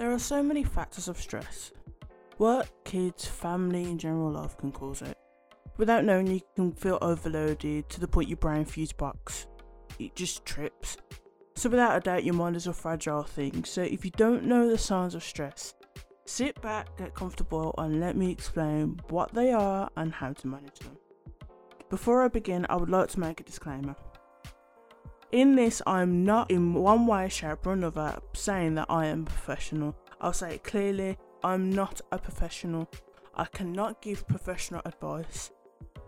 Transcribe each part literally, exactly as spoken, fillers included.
There are so many factors of stress. Work, kids, family and general life can cause it. Without knowing, you can feel overloaded to the point your brain fuse box. It just trips. So without a doubt, your mind is a fragile thing. So if you don't know the signs of stress, sit back, get comfortable and let me explain what they are and how to manage them. Before I begin, I would like to make a disclaimer. In this, I am not in one way, shape or another saying that I am a professional. I'll say it clearly, I am not a professional. I cannot give professional advice,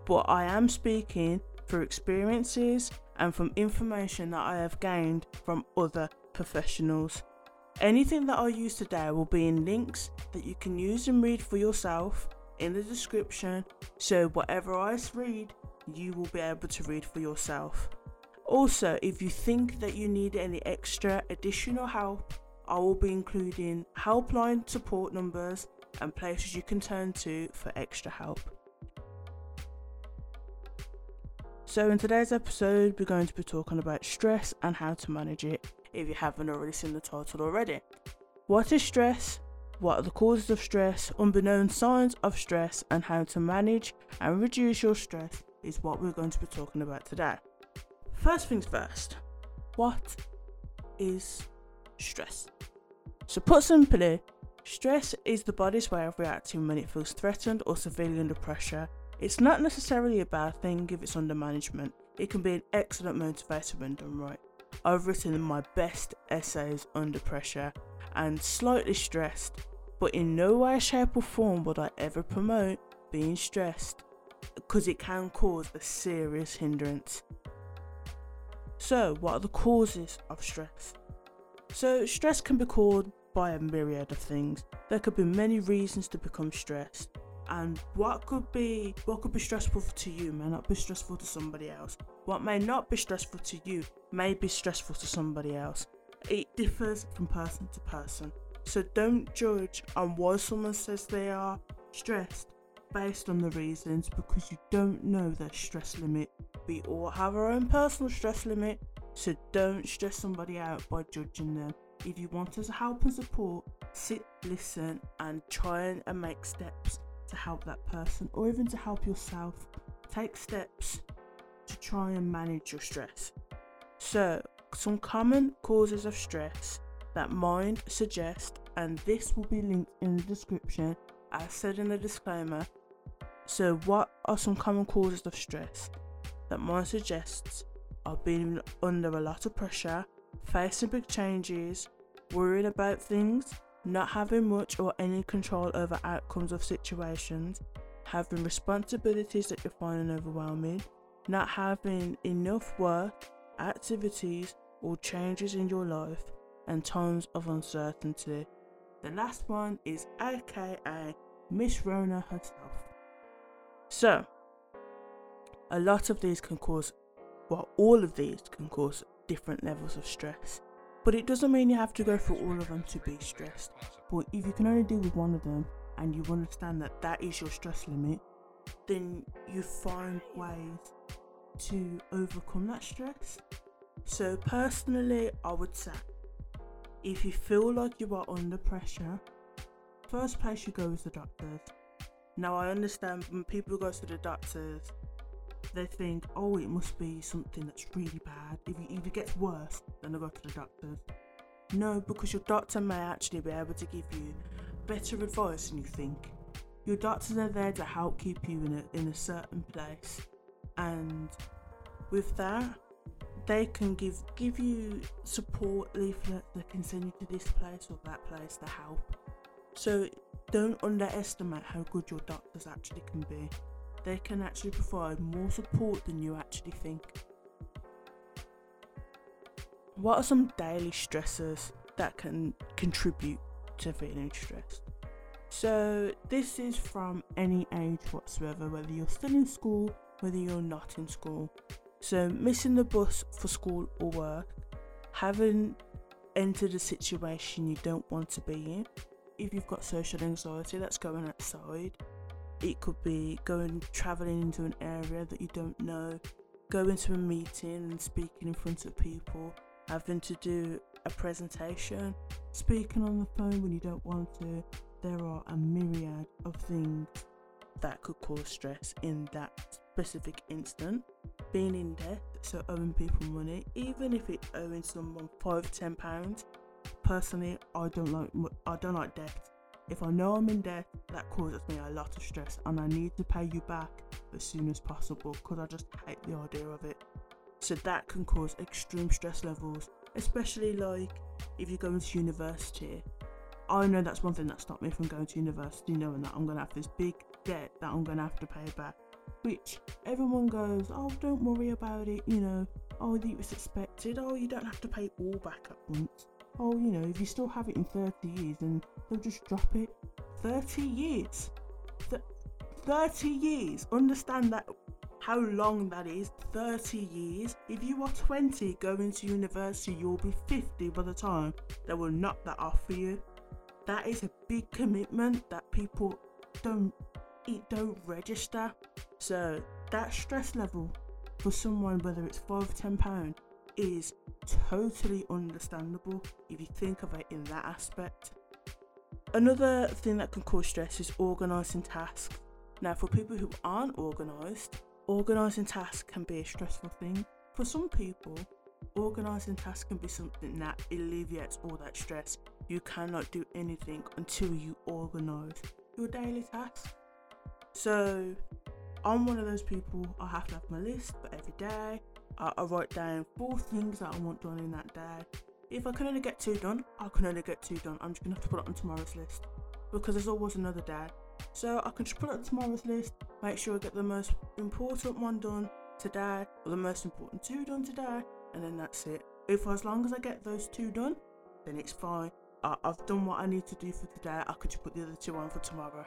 but I am speaking through experiences and from information that I have gained from other professionals. Anything that I use today will be in links that you can use and read for yourself in the description, so whatever I read, you will be able to read for yourself. Also, if you think that you need any extra additional help, I will be including helpline support numbers and places you can turn to for extra help. So in today's episode, we're going to be talking about stress and how to manage it, if you haven't already seen the title already. What is stress? What are the causes of stress? Unbeknown signs of stress and how to manage and reduce your stress is what we're going to be talking about today. First things first, what is stress? So put simply, stress is the body's way of reacting when it feels threatened or severely under pressure. It's not necessarily a bad thing if it's under management. It can be an excellent motivator when done right. I've written my best essays under pressure and slightly stressed, but in no way, shape or form would I ever promote being stressed, because it can cause a serious hindrance. So what are the causes of stress? So stress can be caused by a myriad of things. There could be many reasons to become stressed, and what could be what could be stressful to you may not be stressful to somebody else. What may not be stressful to you may be stressful to somebody else. It differs from person to person, so don't judge on why someone says they are stressed based on the reasons, because you don't know their stress limit. We all have our own personal stress limit, so don't stress somebody out by judging them. If you want us to help and support, sit, listen and try and make steps to help that person, or even to help yourself. Take steps to try and manage your stress. So some common causes of stress that mind suggests, and this will be linked in the description as said in the disclaimer. So what are some common causes of stress that mind suggests are being under a lot of pressure, facing big changes, worrying about things, not having much or any control over outcomes of situations, having responsibilities that you're finding overwhelming, not having enough work, activities or changes in your life, and times of uncertainty. The last one is aka Miss Rona herself. So a lot of these can cause, well, all of these can cause different levels of stress, but it doesn't mean you have to go through all of them to be stressed. But if you can only deal with one of them and you understand that that is your stress limit, then you find ways to overcome that stress. So personally, I would say if you feel like you are under pressure, first place you go is the doctors. Now I understand when people go to the doctors, they think, oh, it must be something that's really bad. If it, if it gets worse, then I go to the doctors. No, because your doctor may actually be able to give you better advice than you think. Your doctors are there to help keep you in a, in a certain place, and with that, they can give give you support leaflets that can send you to this place or that place to help. So don't underestimate how good your doctors actually can be. They can actually provide more support than you actually think. What are some daily stressors that can contribute to feeling stressed? So this is from any age whatsoever, whether you're still in school, whether you're not in school. So missing the bus for school or work, having entered a situation you don't want to be in. If you've got social anxiety, that's going outside. It could be going travelling into an area that you don't know, going to a meeting and speaking in front of people, having to do a presentation, speaking on the phone when you don't want to. There are a myriad of things that could cause stress in that specific instant. Being in debt, so owing people money, even if it's owing someone five, ten pounds. Personally, I don't like I don't like debt. If I know I'm in debt, that causes me a lot of stress, and I need to pay you back as soon as possible because I just hate the idea of it. So that can cause extreme stress levels, especially like if you're going to university. I know that's one thing that stopped me from going to university, knowing that I'm going to have this big debt that I'm going to have to pay back, which everyone goes, oh, don't worry about it, you know, oh, it was expected, oh, you don't have to pay it all back at once. Oh, you know, if you still have it in thirty years, then they'll just drop it. thirty years! Th- thirty years! Understand that, how long that is. thirty years. If you are twenty going to university, you'll be fifty by the time they will knock that off for you. That is a big commitment that people don't, it don't register. So that stress level for someone, whether it's five, ten pounds, is totally understandable if you think of it in that aspect. Another thing that can cause stress is organising tasks. Now, for people who aren't organised, organising tasks can be a stressful thing. For some people, organising tasks can be something that alleviates all that stress. You cannot do anything until you organise your daily tasks. So, I'm one of those people. I have to have my list for every day. I, I write down four things that I want done in that day. If I can only get two done, I can only get two done. I'm just going to have to put it on tomorrow's list because there's always another day. So I can just put it on tomorrow's list, make sure I get the most important one done today or the most important two done today, and then that's it. If as long as I get those two done, then it's fine. I, I've done what I need to do for today. I could just put the other two on for tomorrow.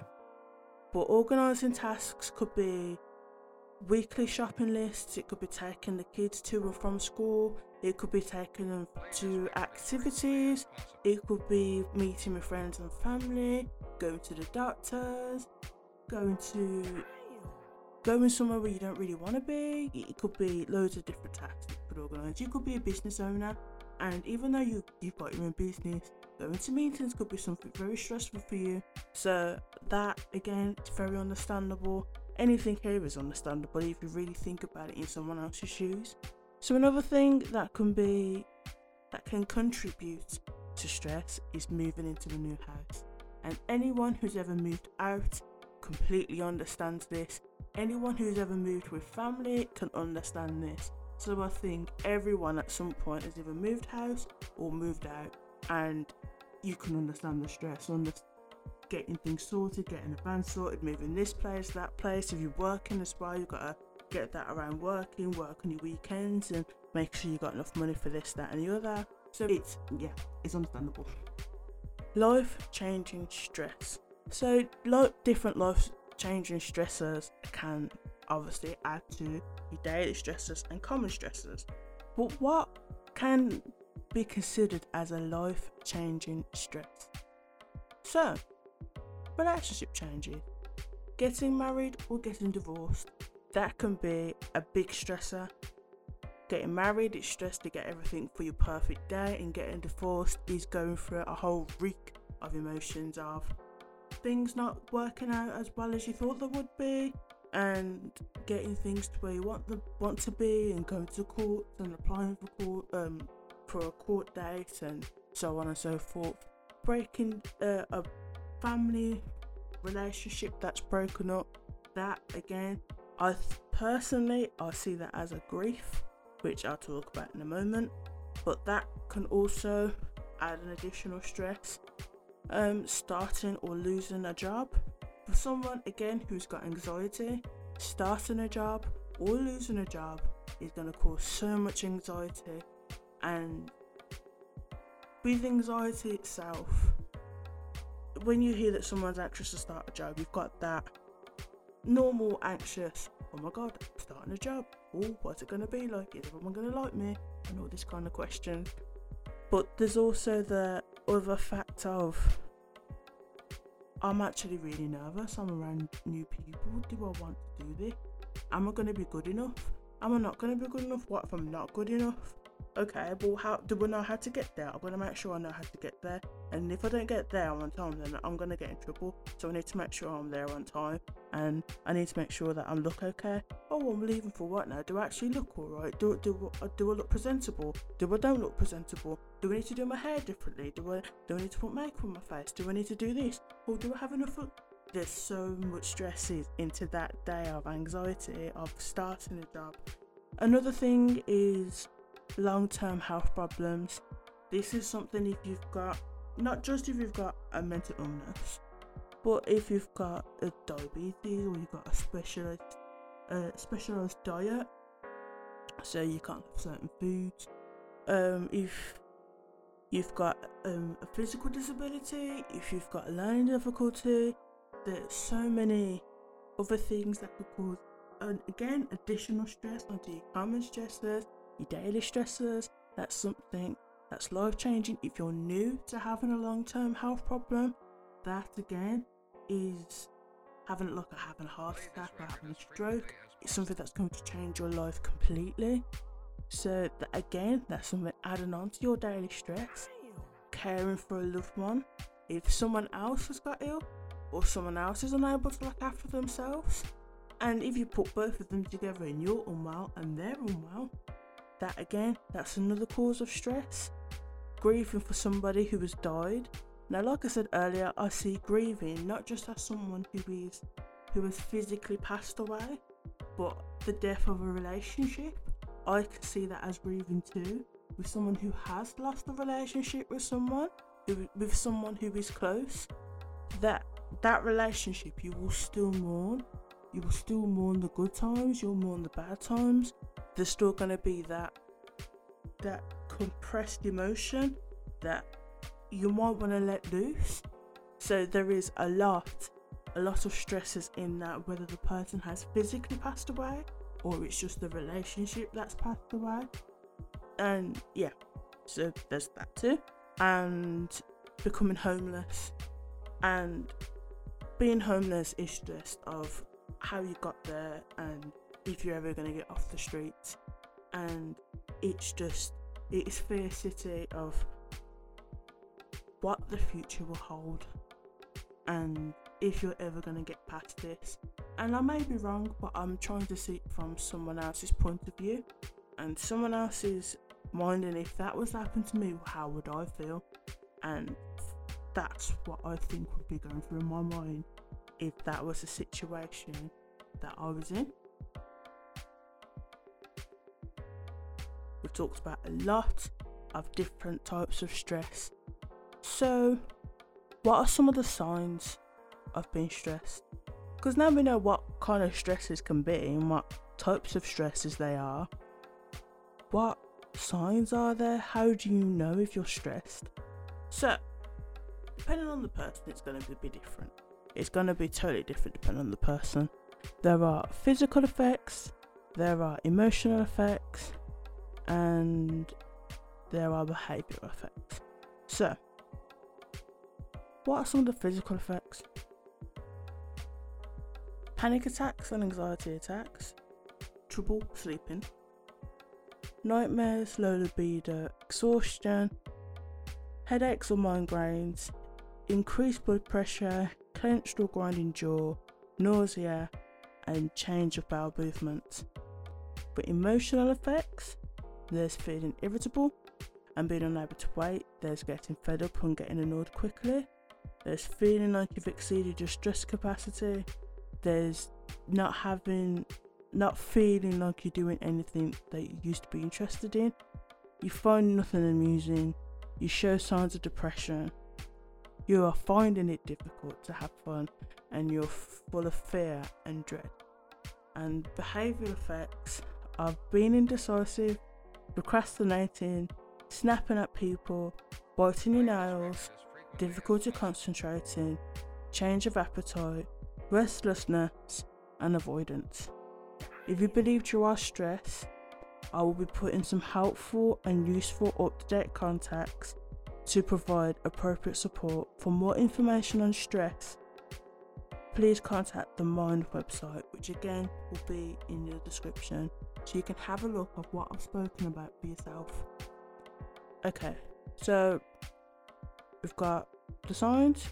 But organising tasks could be weekly shopping lists, it could be taking the kids to and from school, it could be taking them to activities, it could be meeting with friends and family, going to the doctors, going to going somewhere where you don't really want to be. It could be loads of different tasks you could organise. You could be a business owner, and even though you, you've got your own business, going to meetings could be something very stressful for you. So that, again, it's very understandable. Anything here is understandable if you really think about it in someone else's shoes. So another thing that can be that can contribute to stress is moving into a new house. And anyone who's ever moved out completely understands this. Anyone who's ever moved with family can understand this. So I think everyone at some point has either moved house or moved out, and you can understand the stress on this. Getting things sorted, getting a van sorted, moving this place, that place. If you work in a spa, you've got to get that around working, work on your weekends, and make sure you've got enough money for this, that, and the other. So it's, yeah, it's understandable. Life-changing stress. So like different life-changing stressors can obviously add to your daily stressors and common stressors. But what can be considered as a life-changing stress? So, relationship changes, getting married or getting divorced, that can be a big stressor. Getting married, it's stress to get everything for your perfect day, and getting divorced is going through a whole reek of emotions of things not working out as well as you thought they would be, and getting things to where you want them want to be, and going to court and applying for court um for a court date, and so on and so forth. Breaking uh, a family relationship that's broken up, that again, I th- personally I see that as a grief, which I'll talk about in a moment, but that can also add an additional stress. Um, starting or losing a job, for someone again who's got anxiety, starting a job or losing a job is going to cause so much anxiety. And with anxiety itself, when you hear that someone's anxious to start a job, you've got that normal anxious, oh my god, I'm starting a job, oh, what's it going to be like, is everyone going to like me, and all this kind of question. But there's also the other fact of, I'm actually really nervous, I'm around new people, do I want to do this, am I going to be good enough, am I not going to be good enough, what if I'm not good enough, okay, well, how do we know how to get there? I'm going to make sure I know how to get there, and if I don't get there on time, then I'm going to get in trouble. So I need to make sure I'm there on time, and I need to make sure that I look okay. Oh, I'm leaving for work now. Do I actually look all right? Do, do, do I look presentable? Do I don't look presentable? Do I need to do my hair differently? Do I, do I need to put makeup on my face? Do I need to do this? Or do I have enough look? There's so much stresses into that day of anxiety, of starting a job. Another thing is long-term health problems. This is something if you've got, not just if you've got a mental illness, but if you've got a diabetes or you've got a specialized, uh, specialized diet, so you can't have certain foods. Um, if you've got um, a physical disability, if you've got a learning difficulty, there's so many other things that could cause, and again, additional stress onto your common stressors, your daily stressors. That's something that's life-changing. If you're new to having a long-term health problem, that again is having like having a heart attack or having a stroke. It's something that's going to change your life completely. So that, again, that's something adding on to your daily stress. Caring for a loved one, if someone else has got ill or someone else is unable to look after themselves, and if you put both of them together and you're unwell and they're unwell, that again, that's another cause of stress. Grieving for somebody who has died. Now, like I said earlier, I see grieving not just as someone who is who has physically passed away, but the death of a relationship. I can see that as grieving too, with someone who has lost a relationship with someone, who, with someone who is close. That that relationship you will still mourn. You will still mourn the good times, you'll mourn the bad times. There's still going to be that that compressed emotion that you might want to let loose. So there is a lot, a lot of stresses in that, whether the person has physically passed away or it's just the relationship that's passed away. And yeah, so there's that too. And becoming homeless. And being homeless is stressed of how you got there and if you're ever going to get off the streets. And it's just, it's fear city of what the future will hold and if you're ever going to get past this. And I may be wrong, but I'm trying to see it from someone else's point of view and someone else's mind, and if that was happened to me, how would I feel? And that's what I think would be going through my mind if that was a situation that I was in. We've talked about a lot of different types of stress. So what are some of the signs of being stressed? Because now we know what kind of stresses can be and what types of stresses they are. What signs are there? How do you know if you're stressed? So depending on the person, it's going to be different. It's going to be totally different depending on the person. There are physical effects, there are emotional effects, and there are behavioural effects. So, what are some of the physical effects? Panic attacks and anxiety attacks, trouble sleeping, nightmares, low libido, exhaustion, headaches or migraines, increased blood pressure, clenched or grinding jaw, nausea, and change of bowel movements. For emotional effects, there's feeling irritable and being unable to wait, there's getting fed up and getting annoyed quickly, there's feeling like you've exceeded your stress capacity, there's not having, not feeling like you're doing anything that you used to be interested in, you find nothing amusing, you show signs of depression, you are finding it difficult to have fun, and you're full of fear and dread. And behavioural effects are being indecisive, procrastinating, snapping at people, biting your nails, difficulty concentrating, change of appetite, restlessness, and avoidance. If you believe you are stressed, I will be putting some helpful and useful up-to-date contacts to provide appropriate support. For more information on stress, please contact the Mind website, which again will be in your description. so you can have a look at what I've spoken about for yourself. Okay, so we've got the signs,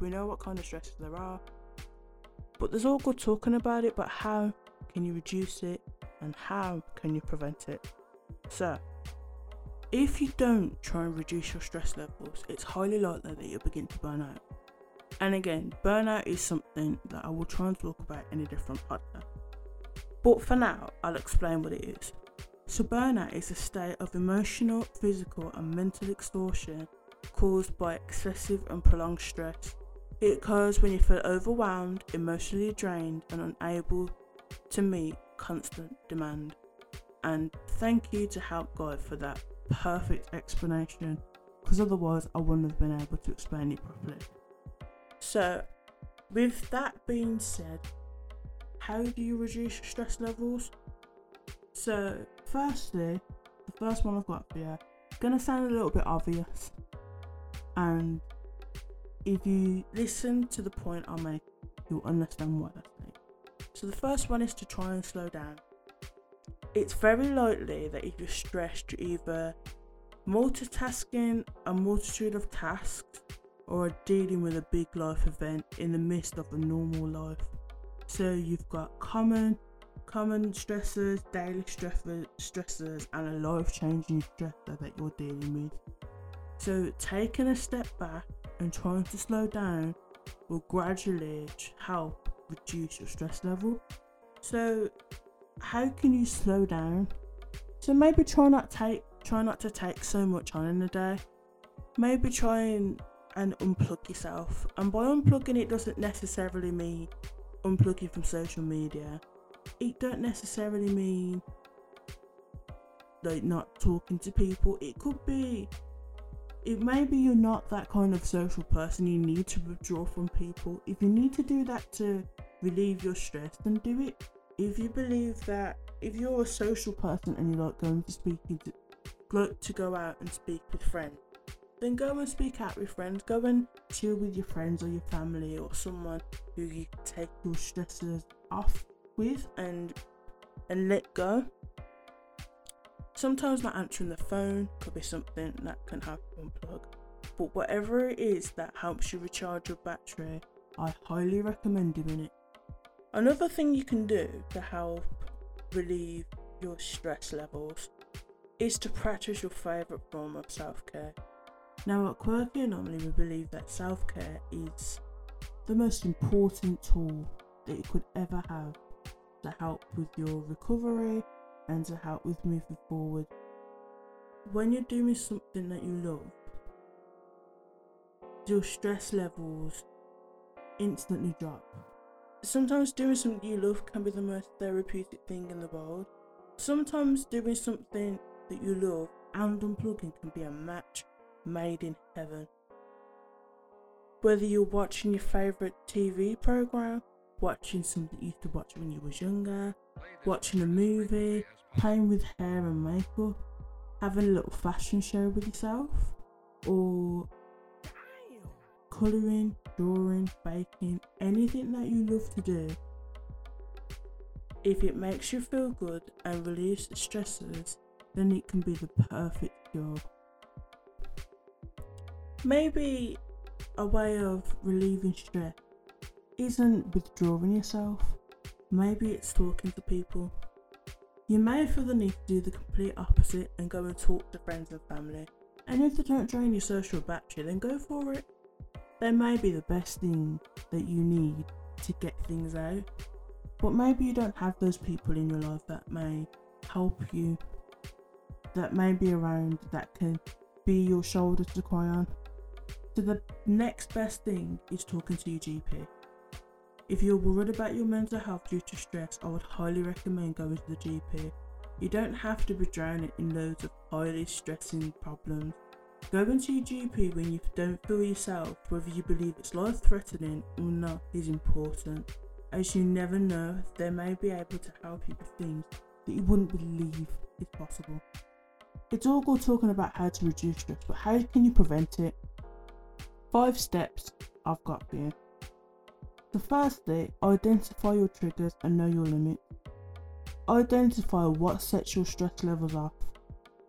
we know what kind of stresses there are, but there's all good talking about it, but how can you reduce it and how can you prevent it? So if you don't try and reduce your stress levels, it's highly likely that you'll begin to burn out. And again, burnout is something that I will try and talk about in a different podcast. But for now, I'll explain what it is. So burnout is a state of emotional, physical and mental exhaustion caused by excessive and prolonged stress. It occurs when you feel overwhelmed, emotionally drained and unable to meet constant demand. And thank you to Help Guide for that perfect explanation, because otherwise I wouldn't have been able to explain it properly. So with that being said, how do you reduce your stress levels? So firstly, the first one I've got for you, it's going to sound a little bit obvious, and if you listen to the point I make, you'll understand what I think. So the first one is to try and slow down. It's very likely that if you're stressed, you're either multitasking a multitude of tasks or are dealing with a big life event in the midst of a normal life. So you've got common common stressors, daily stressors, stressors and a life-changing stressor that you're dealing with. So taking a step back and trying to slow down will gradually help reduce your stress level. So how can you slow down? So maybe try not take try not to take so much on in a day. Maybe try and, and unplug yourself. And by unplugging, it doesn't necessarily mean unplugging from social media. It don't necessarily mean like not talking to people. It could be it maybe you're not that kind of social person, you need to withdraw from people. If you need to do that to relieve your stress, then do it. If you believe that, if you're a social person and you like going to speak, to, like to go out and speak with friends, then go and speak out with friends, go and chill with your friends or your family or someone who you can take your stressors off with and and let go. Sometimes not answering the phone could be something that can help you unplug, but whatever it is that helps you recharge your battery, I highly recommend doing it. Another thing you can do to help relieve your stress levels is to practice your favourite form of self-care. Now at Quirky Anomaly, we believe that self-care is the most important tool that you could ever have to help with your recovery and to help with moving forward. When you're doing something that you love, your stress levels instantly drop. Sometimes doing something you love can be the most therapeutic thing in the world. Sometimes doing something that you love and unplugging can be a match made in heaven. Whether you're watching your favourite T V programme, watching something you used to watch when you was younger, watching a movie, playing with hair and makeup, having a little fashion show with yourself, or colouring, drawing, baking, anything that you love to do. If it makes you feel good and relieves the stressors, then it can be the perfect cure. Maybe a way of relieving stress isn't withdrawing yourself. Maybe it's talking to people. You may feel the need to do the complete opposite and go and talk to friends and family. And if they don't drain your social battery, then go for it. They may be the best thing that you need to get things out, but maybe you don't have those people in your life that may help you, that may be around, that can be your shoulder to cry on. So the next best thing is talking to your G P. If you're worried about your mental health due to stress, I would highly recommend going to the G P. You don't have to be drowning in loads of highly stressing problems. Going to your G P when you don't feel yourself, whether you believe it's life-threatening or not, is important, as you never know, they may be able to help you with things that you wouldn't believe is possible. It's all good talking about how to reduce stress, but how can you prevent it? Five steps I've got for you. So firstly, identify your triggers and know your limit. Identify what sets your stress levels off.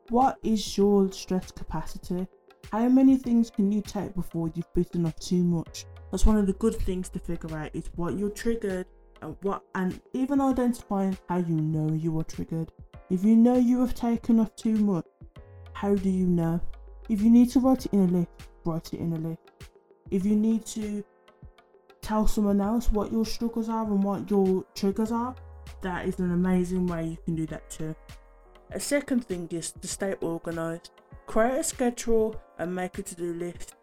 What is your stress capacity? How many things can you take before you've bitten off too much? That's one of the good things to figure out, is what you're triggered and what, and even identifying how you know you are triggered. If you know you have taken off too much, how do you know? If you need to write it in a list, write it in a list. If you need to tell someone else what your struggles are and what your triggers are, that is an amazing way you can do that too. A second thing is to stay organised. Create a schedule and make a to-do list.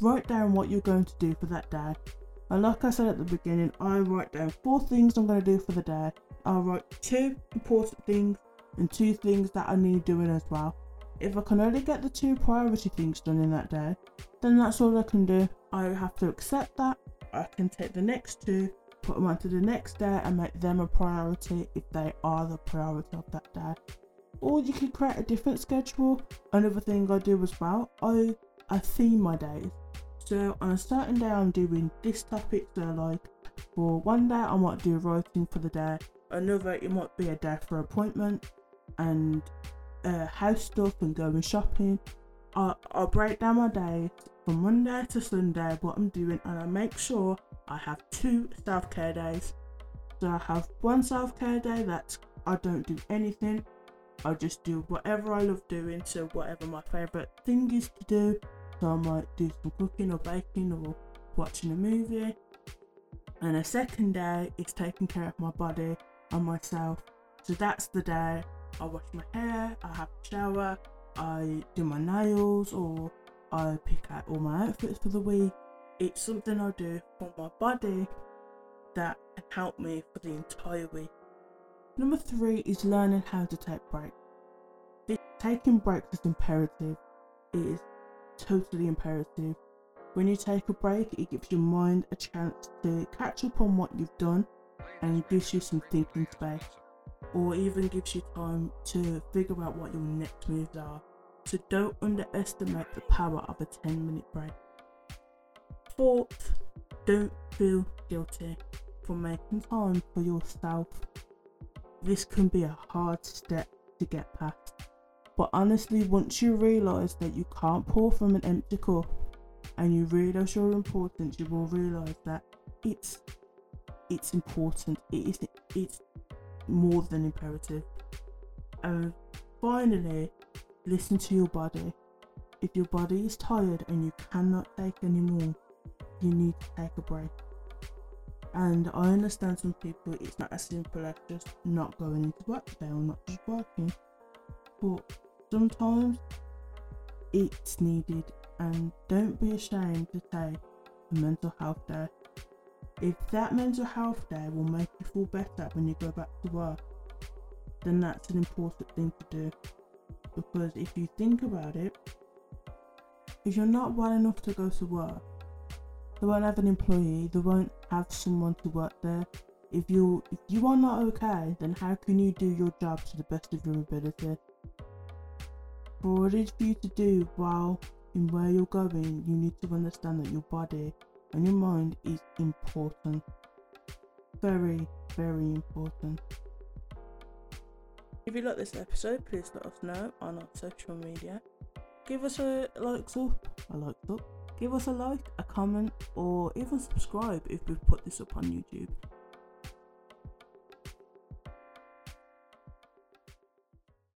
Write down what you're going to do for that day. And like I said at the beginning, I write down four things I'm going to do for the day. I'll write two important things and two things that I need doing as well. If I can only get the two priority things done in that day, then that's all I can do. I have to accept that. I can take the next two, put them onto the next day and make them a priority if they are the priority of that day. Or you can create a different schedule. Another thing I do as well, I, I theme my days. So on a certain day I'm doing this topic, so like for one day I might do writing for the day, another it might be a day for appointment and uh, house stuff and going shopping. I, I break down my day from Monday to Sunday what I'm doing, and I make sure I have two self-care days. So I have one self-care day that I don't do anything. I just do whatever I love doing, so whatever my favourite thing is to do. So I might do some cooking or baking or watching a movie. And a second day is taking care of my body and myself. So that's the day I wash my hair, I have a shower, I do my nails, or I pick out all my outfits for the week. It's something I do for my body that can help me for the entire week. Number three is learning how to take breaks. This, taking breaks is imperative. It is totally imperative. When you take a break, it gives your mind a chance to catch up on what you've done, and it gives you some thinking space, or even gives you time to figure out what your next moves are. So don't underestimate the power of a ten minute break. Fourth, don't feel guilty for making time for yourself. This can be a hard step to get past, but honestly, once you realise that you can't pour from an empty cup and you realise your importance, you will realise that it's it's important, it is, it's more than imperative. And finally, listen to your body. If your body is tired and you cannot take any more, you need to take a break. And I understand some people, it's not as simple as just not going into work today or not just working, but sometimes it's needed. And don't be ashamed to take a mental health day. If that mental health day will make you feel better when you go back to work, then that's an important thing to do. Because if you think about it, if you're not well enough to go to work, they won't have an employee, they won't have someone to work there. If you if you are not okay, then how can you do your job to the best of your ability? For what it is for you to do while in where you're going, you need to understand that your body and your mind is important. Very, very important. If you like this episode, please let us know on our social media. Give us a likes up, a likes up. Give us a like, a comment, or even subscribe if we've put this up on YouTube.